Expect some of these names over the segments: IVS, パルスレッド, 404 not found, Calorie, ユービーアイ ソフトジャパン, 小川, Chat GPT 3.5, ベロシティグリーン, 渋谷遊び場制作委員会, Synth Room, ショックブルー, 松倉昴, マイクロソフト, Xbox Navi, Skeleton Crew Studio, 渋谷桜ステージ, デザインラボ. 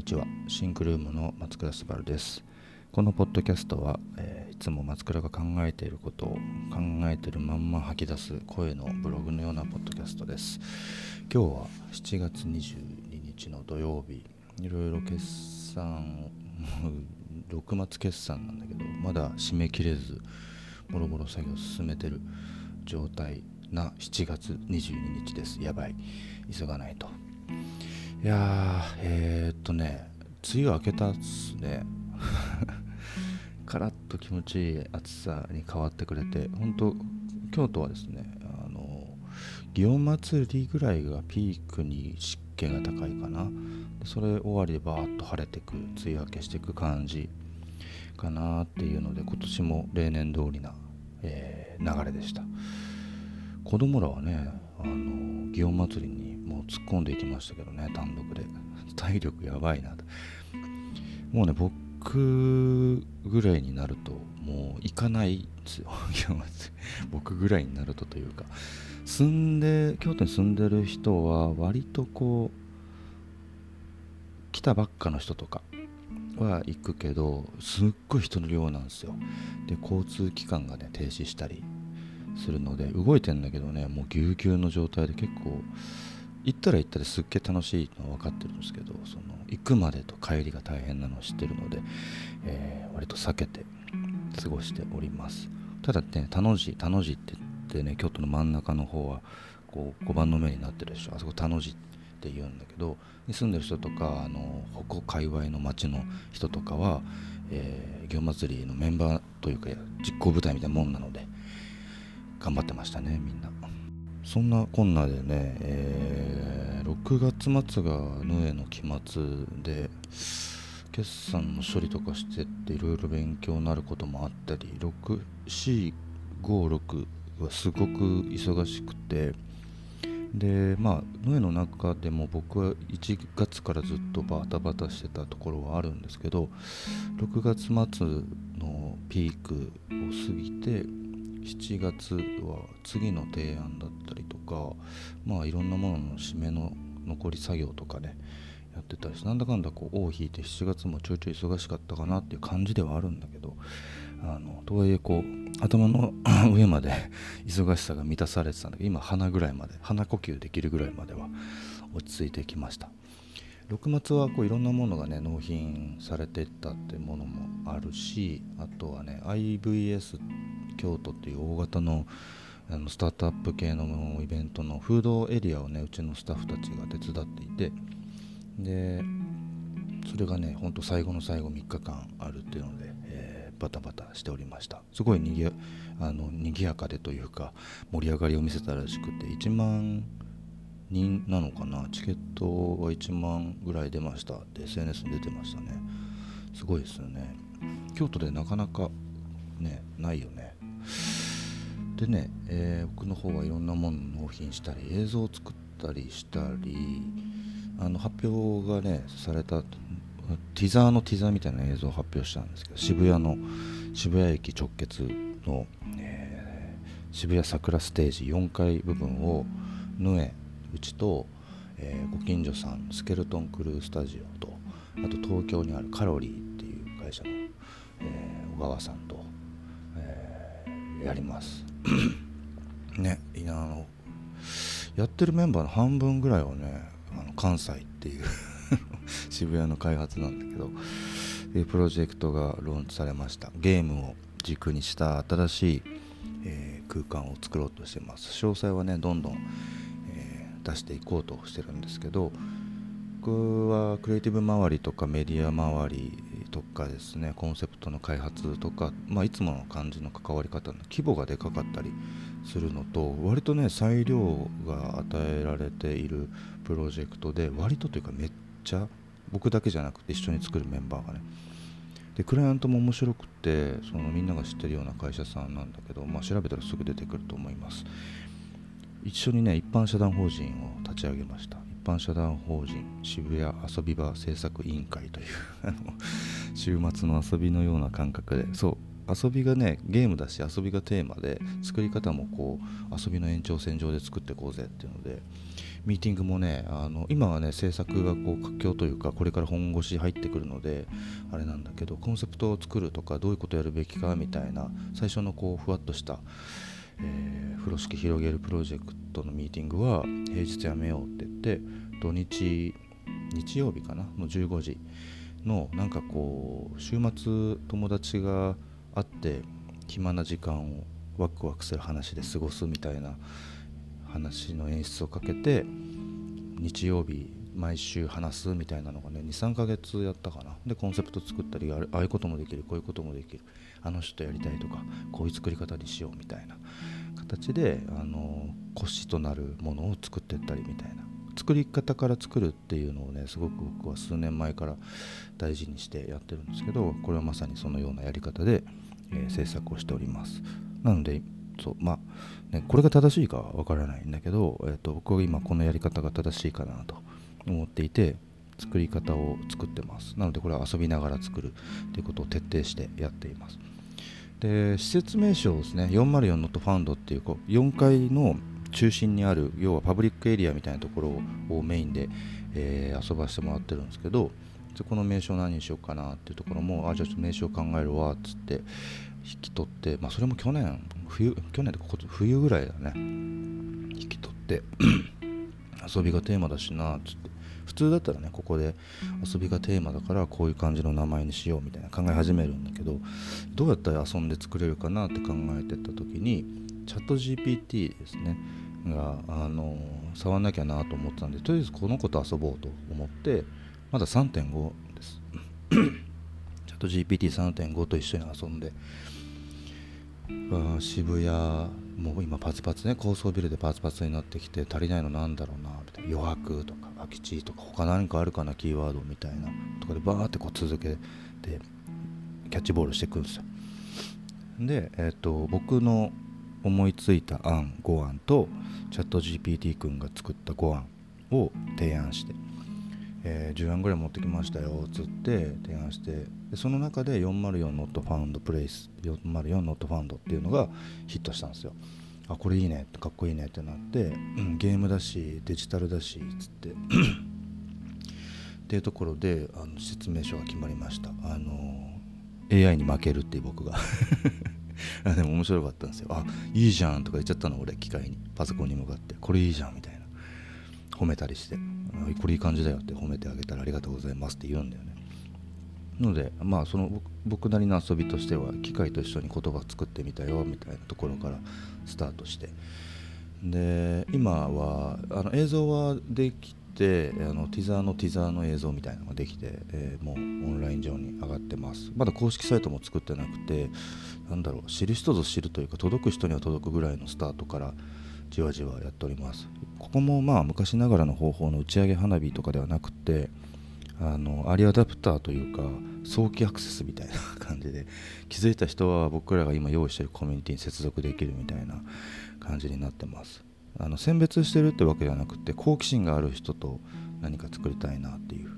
にちは、シンクルームの松倉昴です。このポッドキャストは、いつも松倉が考えていることを考えているまんま吐き出す声のブログのようなポッドキャストです。今日は7月22日の土曜日、いろいろ決算6末決算なんだけど、まだ締め切れずもろもろ作業進めてる状態な7月22日です。やばい、急がないと。いやー、梅雨明けたっすね。カラッと気持ちいい暑さに変わってくれて、本当京都はですね、祇園祭りぐらいがピークに湿気が高いかな。それ終わりでバーッと晴れてく、梅雨明けしてく感じかなっていうので、今年も例年通りな、流れでした。子供らはね、祇園祭りにもう突っ込んでいきましたけどね、単独で。体力やばいなと。もうね、僕ぐらいになるともう行かないんですよ。僕ぐらいになるとというか、京都に住んでる人は割とこう来たばっかの人とかは行くけど、すっごい人の量なんですよ。で、交通機関がね停止したりするので、動いてんだけどね、もうぎゅうぎゅうの状態で、結構行ったらすっげえ楽しいのは分かってるんですけど、その行くまでと帰りが大変なのを知ってるので、割と避けて過ごしております。ただね、田の字って言ってね、京都の真ん中の方はこう5番の目になってるでしょ。あそこ田の字って言うんだけど、住んでる人とか、ここ界隈の町の人とかは、祇園祭りのメンバーというか実行部隊みたいなもんなので頑張ってましたね、みんな。そんなこんなでね、6月末がヌエの期末で、決算の処理とかしてっていろいろ勉強になることもあったり、456はすごく忙しくて、で、まあヌエの中でも僕は1月からずっとバタバタしてたところはあるんですけど、6月末のピークを過ぎて7月は次の提案だったりとか、まあいろんなものの締めの残り作業とかねやってたりして、なんだかんだこう尾を引いて7月もちょいちょい忙しかったかなっていう感じではあるんだけど、とはいえこう頭の上まで忙しさが満たされてたんだけど、今鼻呼吸できるぐらいまでは落ち着いてきました。6月はこういろんなものがね納品されてったっていうものもあるし、あとはね IVS 京都っていう大型のスタートアップ系のイベントのフードエリアをねうちのスタッフたちが手伝っていて、でそれがねほんと最後の最後3日間あるっていうので、バタバタしておりました。すごい賑やかでというか盛り上がりを見せたらしくて、1万人なのかな、チケットは1万ぐらい出ましたって SNS に出てましたね。すごいですよね、京都でなかなかねないよね。でね、僕の方はいろんなもの納品したり映像を作ったりしたり、発表がねされたティザーみたいな映像を発表したんですけど、渋谷駅直結の、渋谷桜ステージ4階部分をうちと、ご近所さんスケルトンクルースタジオと、あと東京にあるカロリーっていう会社の、小川さんと、やります。ね、やってるメンバーの半分ぐらいはね関西っていう渋谷の開発なんだけど、プロジェクトがローンチされました。ゲームを軸にした新しい、空間を作ろうとしてます。詳細はねどんどん出していこうとしてるんですけど、僕はクリエイティブ周りとかメディア周りとかですね、コンセプトの開発とか、まあ、いつもの感じの関わり方の規模がでかかったりするのと、割とね裁量が与えられているプロジェクトで、割とというかめっちゃ僕だけじゃなくて一緒に作るメンバーがね、でクライアントも面白くて、みんなが知ってるような会社さんなんだけど、まあ、調べたらすぐ出てくると思います。一緒にね一般社団法人を立ち上げました。一般社団法人渋谷遊び場制作委員会という週末の遊びのような感覚で、そう遊びがねゲームだし遊びがテーマで、作り方もこう遊びの延長線上で作っていこうぜっていうので、ミーティングもね今はね制作がこう活況というか、これから本腰入ってくるのであれなんだけど、コンセプトを作るとかどういうことやるべきかみたいな最初のこうふわっとした、風呂敷広げるプロジェクトのミーティングは平日やめようって言って、土日日曜日かなの15時のなんかこう週末友達が会って暇な時間をワクワクする話で過ごすみたいな話の演出をかけて、日曜日毎週話すみたいなのがね 2,3 ヶ月やったかな。でコンセプト作ったり、ああいうこともできるこういうこともできる、あの人とやりたいとかこういう作り方にしようみたいな形で腰となるものを作っていったりみたいな、作り方から作るっていうのをねすごく僕は数年前から大事にしてやってるんですけど、これはまさにそのようなやり方で、制作をしております。なのでこれが正しいかはわからないんだけど、僕は今このやり方が正しいかなと思っていて、作り方を作ってます。なのでこれは遊びながら作るということを徹底してやっています。で施設名称ですね、404 not found っていう4階の中心にある、要はパブリックエリアみたいなところをメインで、遊ばせてもらってるんですけど、この名称何にしようかなっていうところも、じゃあちょっと名称考えるわっつって引き取って、それも去年ぐらいだね、引き取って遊びがテーマだしなっつって、普通だったらねここで遊びがテーマだからこういう感じの名前にしようみたいな考え始めるんだけど、どうやったら遊んで作れるかなって考えてた時に、チャット GPT ですねが触んなきゃなと思ってたんで、とりあえずこの子と遊ぼうと思って、まだ 3.5 ですチャット GPT3.5 と一緒に遊んで、渋谷もう今パツパツね、高層ビルでパツパツになってきて、足りないのなんだろうなみたいな、余白とか空き地とか他何かあるかなキーワードみたいなとかでバーってこう続けてキャッチボールしていくんですよ。で、僕の思いついた案5案とチャット GPT 君が作った5案を提案して、10案ぐらい持ってきましたよつって提案して、でその中で404 not found place、 404 not found っていうのがヒットしたんですよ。あ、これいいね、かっこいいねってなって、ゲームだしデジタルだしつってっていうところで説明書が決まりました。AI に負けるっていう僕がでも面白かったんですよ。あ、いいじゃんとか言っちゃったの、俺機械にパソコンに向かってこれいいじゃんみたいな褒めたりして、これいい感じだよって褒めてあげたらありがとうございますって言うんだよね。のでその僕なりの遊びとしては、機械と一緒に言葉作ってみたよみたいなところからスタートして、で今は映像はできて、ティザーの映像みたいなのができて、もうオンライン上に上がってます。まだ公式サイトも作ってなくて、知る人ぞ知るというか、届く人には届くぐらいのスタートからじわじわやっております。ここも昔ながらの方法の打ち上げ花火とかではなくて、アーリーアダプターというか早期アクセスみたいな感じで、気づいた人は僕らが今用意しているコミュニティに接続できるみたいな感じになってます。選別してるってわけではなくて、好奇心がある人と何か作りたいなっていう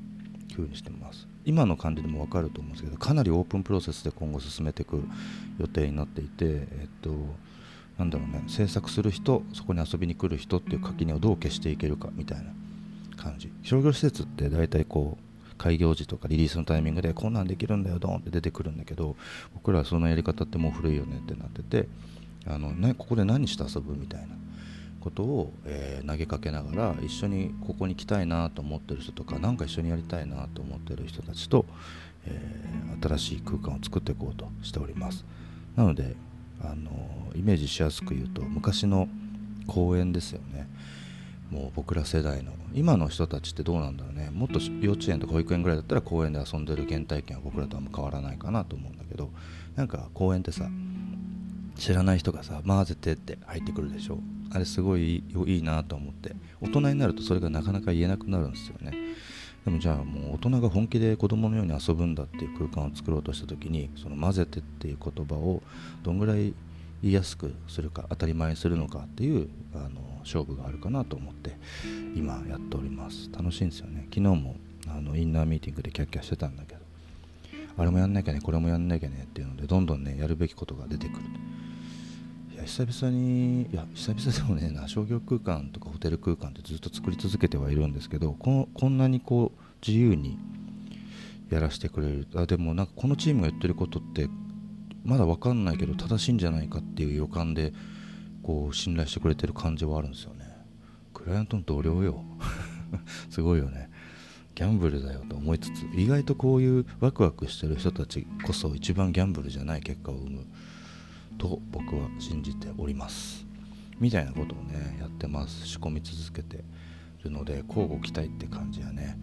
風にしてます。今の感じでも分かると思うんですけど、かなりオープンプロセスで今後進めていく予定になっていて、制作する人、そこに遊びに来る人っていう垣根をどう消していけるかみたいな感じ。商業施設って大体こう開業時とかリリースのタイミングでこんなんできるんだよドーンって出てくるんだけど、僕らはそのやり方ってもう古いよねってなってて、ここで何して遊ぶみたいなことを、投げかけながら、一緒にここに来たいなと思ってる人とか、なんか一緒にやりたいなと思ってる人たちと、新しい空間を作っていこうとしております。なのでイメージしやすく言うと、昔の公園ですよね。もう僕ら世代の今の人たちってどうなんだろうね。もっと幼稚園とか保育園ぐらいだったら公園で遊んでる原体験は僕らとは変わらないかなと思うんだけど、なんか公園ってさ、知らない人がさ混ぜてって入ってくるでしょ。あれすごいいいなと思って、大人になるとそれがなかなか言えなくなるんですよね。でもじゃあもう大人が本気で子供のように遊ぶんだっていう空間を作ろうとした時に、その混ぜてっていう言葉をどんぐらい言いやすくするか、当たり前にするのかっていう勝負があるかなと思って今やっております。楽しいんですよね。昨日もインナーミーティングでキャッキャしてたんだけど、あれもやんなきゃね、これもやんなきゃねっていうので、どんどんねやるべきことが出てくる。いや久々に、いや久々でもねえな、商業空間とかホテル空間ってずっと作り続けてはいるんですけど、こんなにこう自由にやらせてくれる。あ、でもなんかこのチームがやってることってまだ分かんないけど正しいんじゃないかっていう予感でこう信頼してくれてる感じはあるんですよね。クライアントの同僚よすごいよね。ギャンブルだよと思いつつ、意外とこういうワクワクしてる人たちこそ一番ギャンブルじゃない結果を生むと僕は信じておりますみたいなことをねやってます。仕込み続けてるので交互期待って感じやね。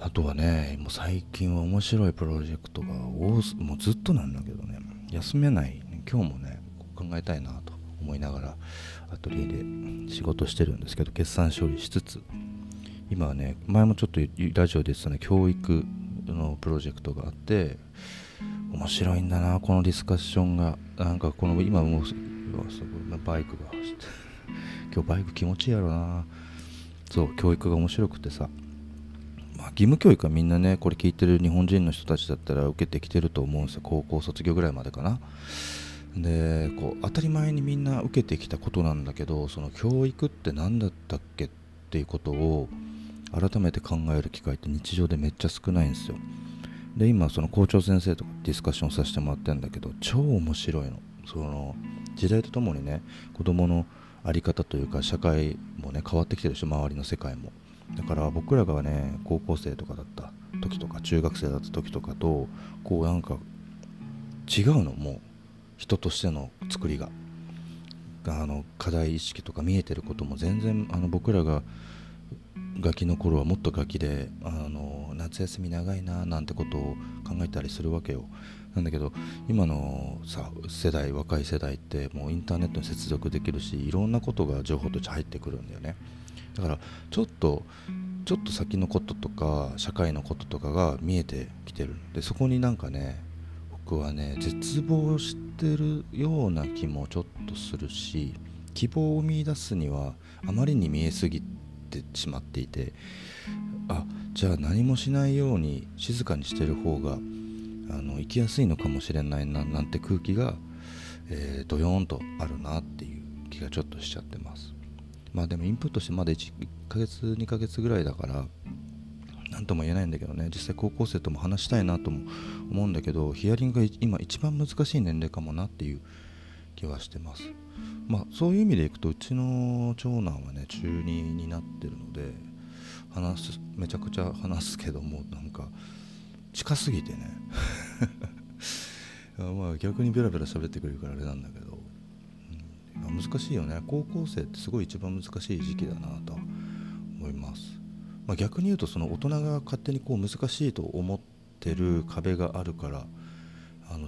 あとはね、もう最近は面白いプロジェクトがもうずっとなんだけどね、休めない。今日もね考えたいなと思いながらアトリエで仕事してるんですけど、決算処理しつつ、今はね、前もちょっとラジオで言ってたね、教育のプロジェクトがあって、面白いんだなこのディスカッションが。なんかこの今もうすごいバイクが走って今日バイク気持ちいいやろな。そう、教育が面白くてさ、義務教育はみんなね、これ聞いてる日本人の人たちだったら受けてきてると思うんですよ。高校卒業ぐらいまでかな。でこう当たり前にみんな受けてきたことなんだけど、その教育って何だったっけっていうことを改めて考える機会って日常でめっちゃ少ないんですよ。で今その校長先生とかディスカッションさせてもらってるんだけど、超面白いの。その時代とともにね、子どもの在り方というか社会もね変わってきてるし、周りの世界も。だから僕らがね高校生とかだった時とか中学生だった時とかとこうなんか違うの、もう人としての作りが、課題意識とか見えてることも全然、僕らがガキの頃はもっとガキで、夏休み長いななんてことを考えたりするわけよ。なんだけど今のさ世代、若い世代ってもうインターネットに接続できるし、いろんなことが情報として入ってくるんだよね。だからちょっと先のこととか社会のこととかが見えてきてるので、そこになんかね僕はね絶望してるような気もちょっとするし、希望を見出すにはあまりに見えすぎてしまっていて、あ、じゃあ何もしないように静かにしてる方が生きやすいのかもしれないななんて空気が、ドヨーンとあるなっていう気がちょっとしちゃってます。まあでもインプットしてまだ1ヶ月2ヶ月ぐらいだから何とも言えないんだけどね、実際高校生とも話したいなとも思うんだけど、ヒアリングが今一番難しい年齢かもなっていう気はしてます。まあそういう意味でいくと、うちの長男はね中2になってるのでめちゃくちゃ話すけども、なんか近すぎてねまあ逆にベラベラ喋ってくれるからあれなんだけど、難しいよね。高校生ってすごい一番難しい時期だなと思います。まあ、逆に言うとその大人が勝手にこう難しいと思ってる壁があるから、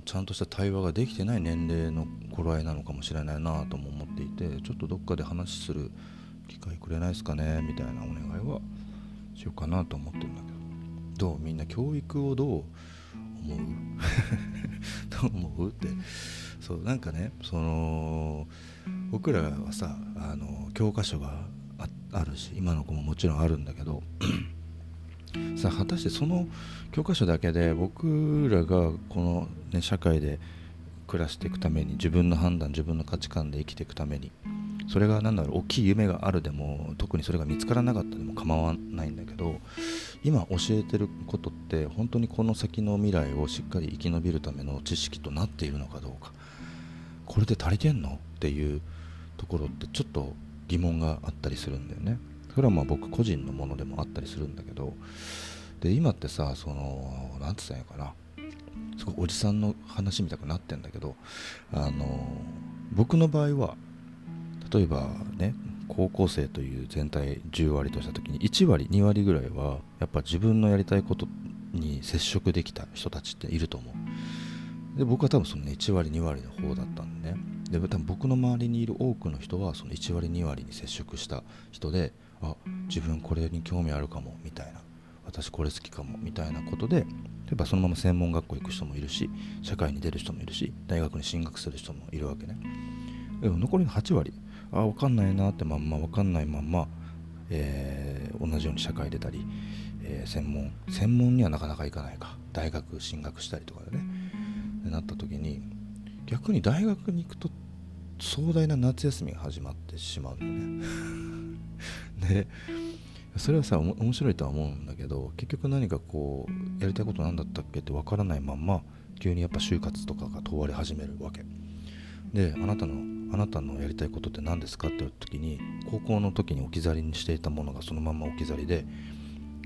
ちゃんとした対話ができてない年齢の頃合いなのかもしれないなとも思っていて、ちょっとどっかで話する機会くれないですかねみたいなお願いはしようかなと思ってるんだけど、どうみんな教育をどう思うどう思うって、そうなんかね、その僕らはさ教科書が あるし、今の子ももちろんあるんだけどさあ果たしてその教科書だけで僕らがこの、ね、社会で暮らしていくために、自分の判断自分の価値観で生きていくために、それが何だろう、大きい夢があるでも特にそれが見つからなかったでも構わないんだけど、今教えてることって本当にこの先の未来をしっかり生き延びるための知識となっているのかどうか、これで足りてんのっていうところってちょっと疑問があったりするんだよね。それはまあ僕個人のものでもあったりするんだけど、で今ってさ、そのなんて言ったらいいかな、すごいおじさんの話みたくなってんだけど、僕の場合は例えばね、高校生という全体10割とした時に1割2割ぐらいはやっぱ自分のやりたいことに接触できた人たちっていると思う。で僕は多分その、ね、1割2割の方だったんでね。で多分僕の周りにいる多くの人はその1割2割に接触した人で、あ、自分これに興味あるかもみたいな、私これ好きかもみたいなことで、例えばそのまま専門学校行く人もいるし、社会に出る人もいるし、大学に進学する人もいるわけね。でも残りの8割、あ、分かんないなってまんま、分かんないまんま同じように社会出たり、専門にはなかなかいかないか、大学進学したりとかでねなった時に、逆に大学に行くと壮大な夏休みが始まってしまうんだよねでそれはさ面白いとは思うんだけど、結局何かこうやりたいことなんだったっけって分からないまんま急にやっぱ就活とかが問われ始めるわけで、あなたのやりたいことって何ですかって言う時に、高校の時に置き去りにしていたものがそのまま置き去りで、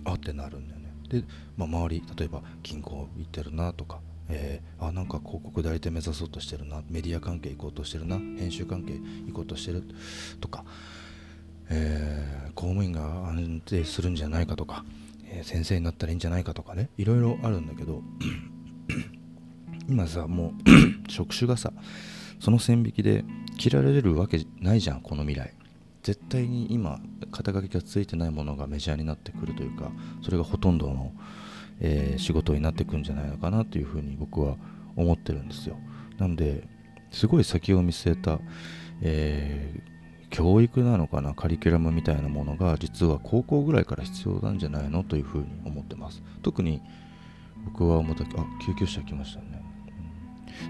あってなるんだよね。で、周り例えば銀行行ってるなとか、なんか広告代理店目指そうとしてるな、メディア関係行こうとしてるな、編集関係行こうとしてるとか、公務員が安定するんじゃないかとか、先生になったらいいんじゃないかとかね、いろいろあるんだけど今さもう職種がさその線引きで切られるわけないじゃん。この未来絶対に今肩書きがついてないものがメジャーになってくるというか、それがほとんどの、仕事になってくるんじゃないのかなというふうに僕は思ってるんですよ。なのですごい先を見据えた、教育なのかな、カリキュラムみたいなものが実は高校ぐらいから必要なんじゃないのというふうに思ってます。特に僕は思った、救急車来ましたね。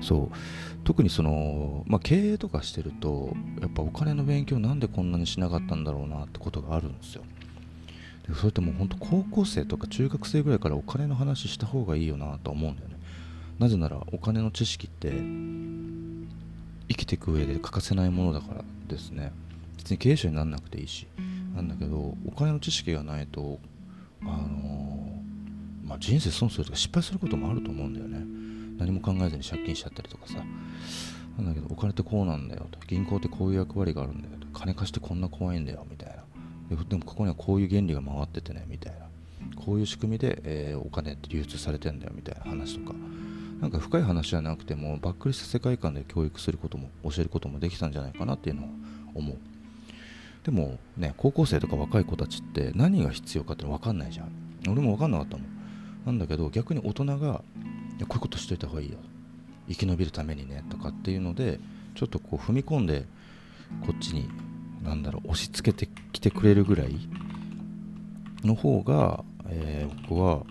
そう特にその、経営とかしてるとやっぱお金の勉強なんでこんなにしなかったんだろうなってことがあるんですよ。でそれってもう本当高校生とか中学生ぐらいからお金の話した方がいいよなと思うんだよね。なぜならお金の知識って生きていく上で欠かせないものだからですね。別に経営者にならなくていいしなんだけど、お金の知識がないと人生損するとか失敗することもあると思うんだよね。何も考えずに借金しちゃったりとかさ、なんだけどお金ってこうなんだよと、銀行ってこういう役割があるんだよと、金貸してこんな怖いんだよみたいな、でもここにはこういう原理が回っててねみたいな、こういう仕組みで、お金って流通されてんだよみたいな話とか、なんか深い話じゃなくてもばっくりした世界観で教育することも教えることもできたんじゃないかなっていうのは思う。でもね、高校生とか若い子たちって何が必要かって分かんないじゃん。俺も分かんなかったもん。なんだけど逆に大人がこういうことしといた方がいいよ、生き延びるためにねとかっていうので、ちょっとこう踏み込んでこっちに押し付けてきてくれるぐらいの方が、僕は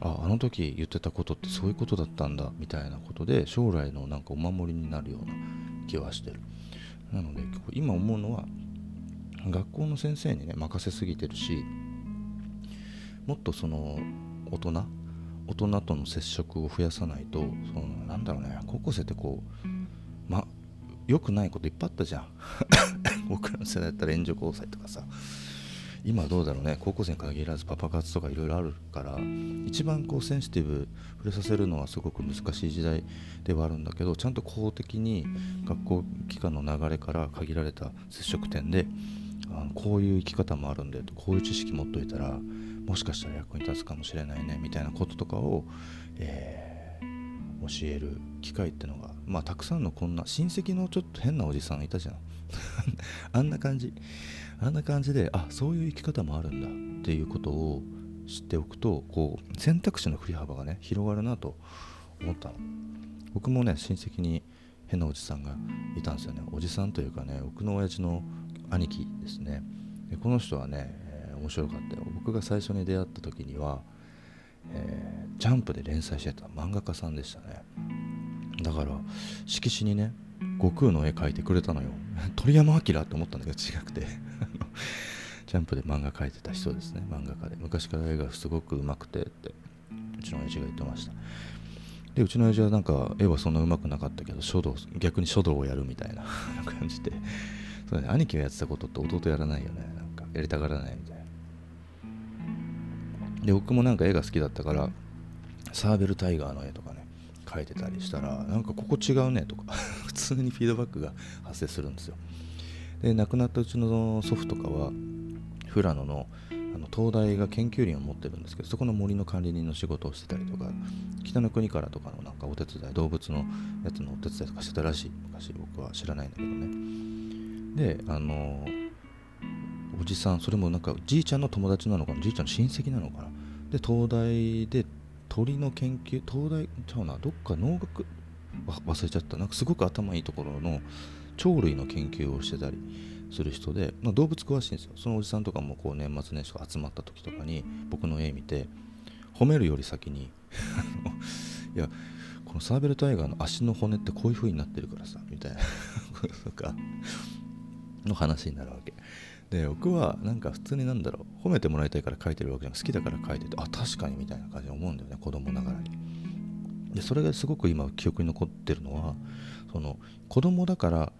あの時言ってたことってそういうことだったんだみたいなことで将来のなんかお守りになるような気はしてる。なので今思うのは学校の先生にね任せすぎてるし、もっとその大人との接触を増やさないと、その高校生ってこう良くないこといっぱいあったじゃん僕らの世代だったら援助交際とかさ、今どうだろうね、高校生に限らずパパ活とかいろいろあるから、一番こうセンシティブ触れさせるのはすごく難しい時代ではあるんだけど、ちゃんと公的に学校期間の流れから限られた接触点でこういう生き方もあるんでと、こういう知識持っといたらもしかしたら役に立つかもしれないねみたいなこととかを、教える機会ってのが、たくさんのこんな親戚のちょっと変なおじさんいたじゃんあんな感じでそういう生き方もあるんだっていうことを知っておくと、こう選択肢の振り幅がね広がるなと思ったの。僕もね親戚に変なおじさんがいたんですよね。おじさんというかね、僕の親父の兄貴ですね。でこの人はね面白かったよ。僕が最初に出会った時には、ジャンプで連載してた漫画家さんでしたね。だから色紙にね悟空の絵描いてくれたのよ鳥山明って思ったんだけど違くてジャンプで漫画描いてた人ですね。漫画家で昔から絵がすごく上手くてってうちの親父が言ってました。でうちの親父はなんか絵はそんな上手くなかったけど逆に書道をやるみたいな感じで、そうね、兄貴がやってたことって弟やらないよね。なんかやりたがらないみたいな。で僕もなんか絵が好きだったからサーベルタイガーの絵とかね描いてたりしたら、なんかここ違うねとか普通にフィードバックが発生するんですよ。で亡くなったうちの祖父とかは富良野の東大が研究林を持ってるんですけど、そこの森の管理人の仕事をしてたりとか、北の国からとかのなんかお手伝い、動物のやつのお手伝いとかしてたらしい。昔僕は知らないんだけどね。でおじさん、それもなんかじいちゃんの友達なのかな、じいちゃんの親戚なのかな。で東大で鳥の研究、東大ちゃうな、どっか農学忘れちゃった、なんかすごく頭いいところの鳥類の研究をしてたりする人で、まあ、動物詳しいんですよ。そのおじさんとかもこう年末年始集まった時とかに僕の絵見て褒めるより先にいやこのサーベルタイガーの足の骨ってこういう風になってるからさみたいなこととかの話になるわけで、僕はなんか普通になんだろう褒めてもらいたいから描いてるわけじゃなくて好きだから描いてて、あ確かにみたいな感じで思うんだよね、子供ながらに。でそれがすごく今記憶に残ってるのは、その子供だから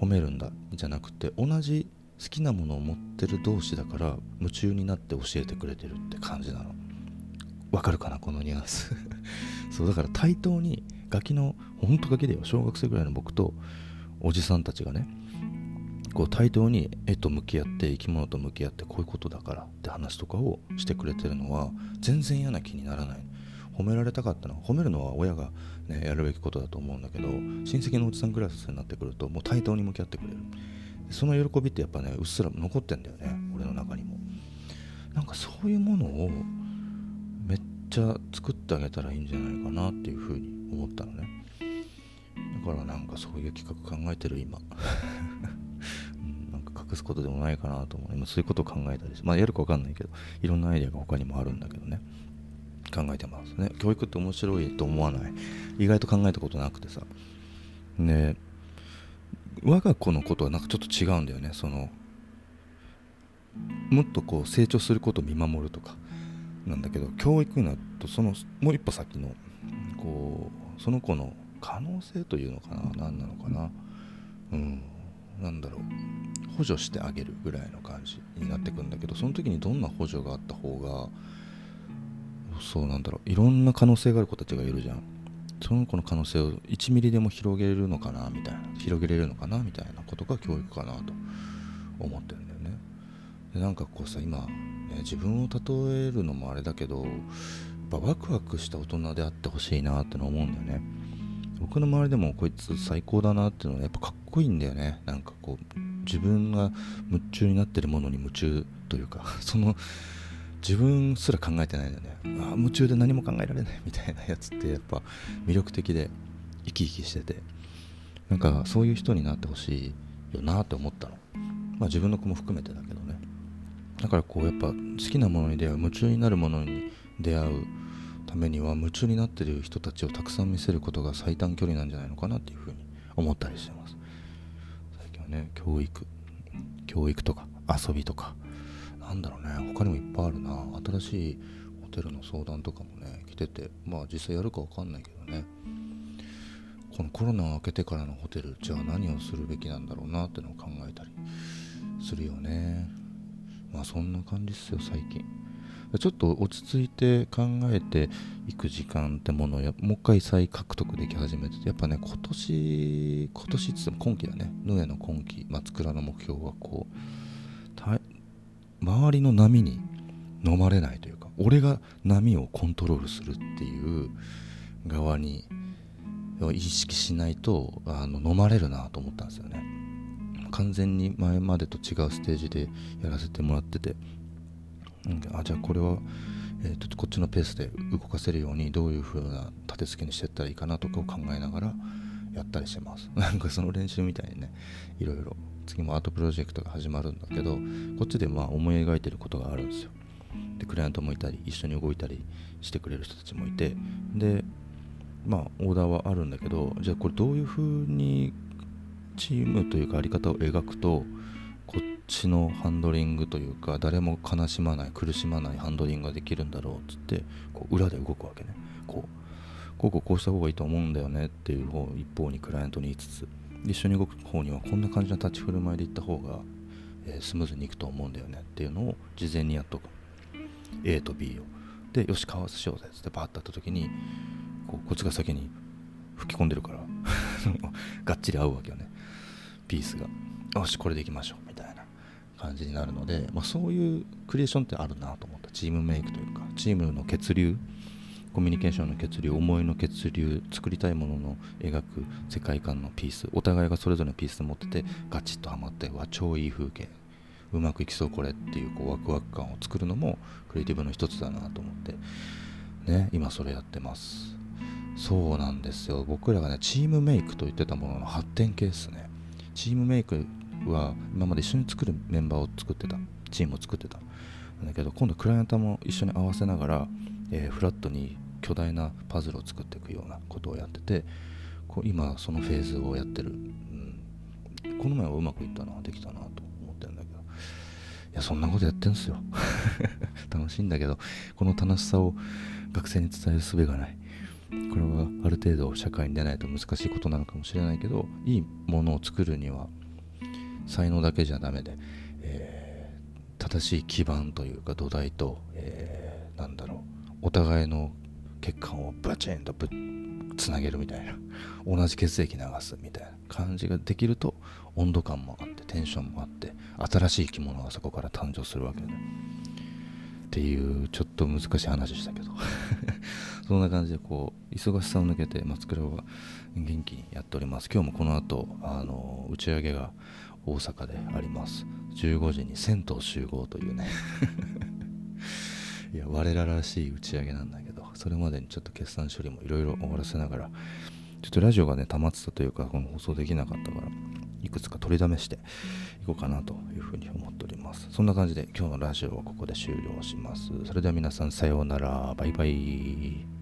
褒めるんだじゃなくて、同じ好きなものを持ってる同士だから夢中になって教えてくれてるって感じなの。わかるかなこのニュアンスそうだから対等にガキのほんとガキだよ、小学生ぐらいの僕とおじさんたちがね、こう対等に絵と向き合って生き物と向き合ってこういうことだからって話とかをしてくれてるのは全然嫌な気にならない。褒められたかったのは、褒めるのは親が、ね、やるべきことだと思うんだけど、親戚のおじさんクラスになってくるともう対等に向き合ってくれる。その喜びってやっぱねうっすら残ってんだよね、俺の中にも。なんかそういうものをめっちゃ作ってあげたらいいんじゃないかなっていうふうに思ったのね。だからなんかそういう企画考えてる今なんか隠すことでもないかなと思う。今そういうことを考えたりして、まあやるか分かんないけどいろんなアイデアが他にもあるんだけどね、考えてますね。教育って面白いと思わない？意外と考えたことなくてさ、ね、我が子のことはなんかちょっと違うんだよね。そのもっとこう成長することを見守るとかなんだけど、教育になるとそのもう一歩先のこうその子の可能性というのかな、何なのかな、うん、なんだろう、補助してあげるぐらいの感じになってくんだけど、その時にどんな補助があった方が、そうなんだろう、いろんな可能性がある子たちがいるじゃん。その子の可能性を1ミリでも広げれるのかなみたいな、広げれるのかなみたいなことが教育かなと思ってるんだよね。でなんかこうさ今、ね、自分を例えるのもあれだけど、やっぱワクワクした大人であってほしいなっての思うんだよね。僕の周りでもこいつ最高だなっていうのはやっぱかっこいいんだよね。なんかこう自分が夢中になってるものに夢中というか、その自分すら考えてないんだよね。ああ夢中で何も考えられないみたいなやつってやっぱ魅力的で生き生きしてて、なんかそういう人になってほしいよなって思ったの。まあ自分の子も含めてだけどね。だからこうやっぱ好きなものに出会う、夢中になるものに出会うためには夢中になってる人たちをたくさん見せることが最短距離なんじゃないのかなっていうふうに思ったりしてます。最近はね、教育とか遊びとかなんだろうね、他にもいっぱいあるな。新しいホテルの相談とかもね来てて、まあ実際やるか分かんないけどね、このコロナ明けてからのホテル、じゃあ何をするべきなんだろうなってのを考えたりするよね。まあそんな感じっすよ最近。ちょっと落ち着いて考えていく時間ってものをもう一回再獲得でき始めてて、やっぱね今年って今期だね、ヌエの今期松倉の目標はこう周りの波に飲まれないというか、俺が波をコントロールするっていう側に意識しないと飲まれるなと思ったんですよね。完全に前までと違うステージでやらせてもらってて、あじゃあこれは、こっちのペースで動かせるようにどういう風な立て付けにしていったらいいかなとかを考えながらやったりしてます。なんかその練習みたいにね、いろいろ次もアートプロジェクトが始まるんだけど、こっちでまあ思い描いてることがあるんですよ。でクライアントもいたり一緒に動いたりしてくれる人たちもいて、でまあオーダーはあるんだけど、じゃあこれどういう風にチームというかあり方を描くとこっちのハンドリングというか誰も悲しまない苦しまないハンドリングができるんだろうっつって、こう裏で動くわけね。こうした方がいいと思うんだよねっていう方一方にクライアントに言いつつ、一緒に動く方にはこんな感じの立ち振る舞いでいった方がスムーズにいくと思うんだよねっていうのを事前にやっとく。 A と B をでよし顔合わせしようぜっつってバーッとやった時に こっちが先に吹き込んでるからがっちり合うわけよね、ピースが。よしこれでいきましょうみたいな感じになるので、まあ、そういうクリエーションってあるなと思った。チームメイクというかチームの血流、コミュニケーションの血流、思いの血流、作りたいものの描く世界観のピース、お互いがそれぞれのピース持っててガチッとはまって、わ超いい風景、うまくいきそうこれってい こうワクワク感を作るのもクリエイティブの一つだなと思ってね、今それやってます。そうなんですよ、僕らがねチームメイクと言ってたものの発展系ですね。チームメイクは今まで一緒に作るメンバーを作ってた、チームを作ってたんだけど、今度クライアントも一緒に合わせながら、フラットに巨大なパズルを作っていくようなことをやってて、こう今そのフェーズをやってる、この前はうまくいったな、できたなと思ってるんだけど、いやそんなことやってんすよ楽しいんだけど、この楽しさを学生に伝える術がない。これはある程度社会に出ないと難しいことなのかもしれないけど、いいものを作るには才能だけじゃダメで、正しい基盤というか土台と、お互いの血管をバチンとつなげるみたいな、同じ血液流すみたいな感じができると、温度感もあってテンションもあって、新しい生き物がそこから誕生するわけで、っていうちょっと難しい話したけどそんな感じでこう忙しさを抜けて松倉は元気にやっております。今日もこの後打ち上げが大阪であります。15時に銭湯集合というねいや我ららしい打ち上げなんだけど、それまでにちょっと決算処理もいろいろ終わらせながら、ちょっとラジオがね溜まってたというか、この放送できなかったから、いくつか取りだめしていこうかなというふうに思っております。そんな感じで今日のラジオはここで終了します。それでは皆さん、さようなら、バイバイ。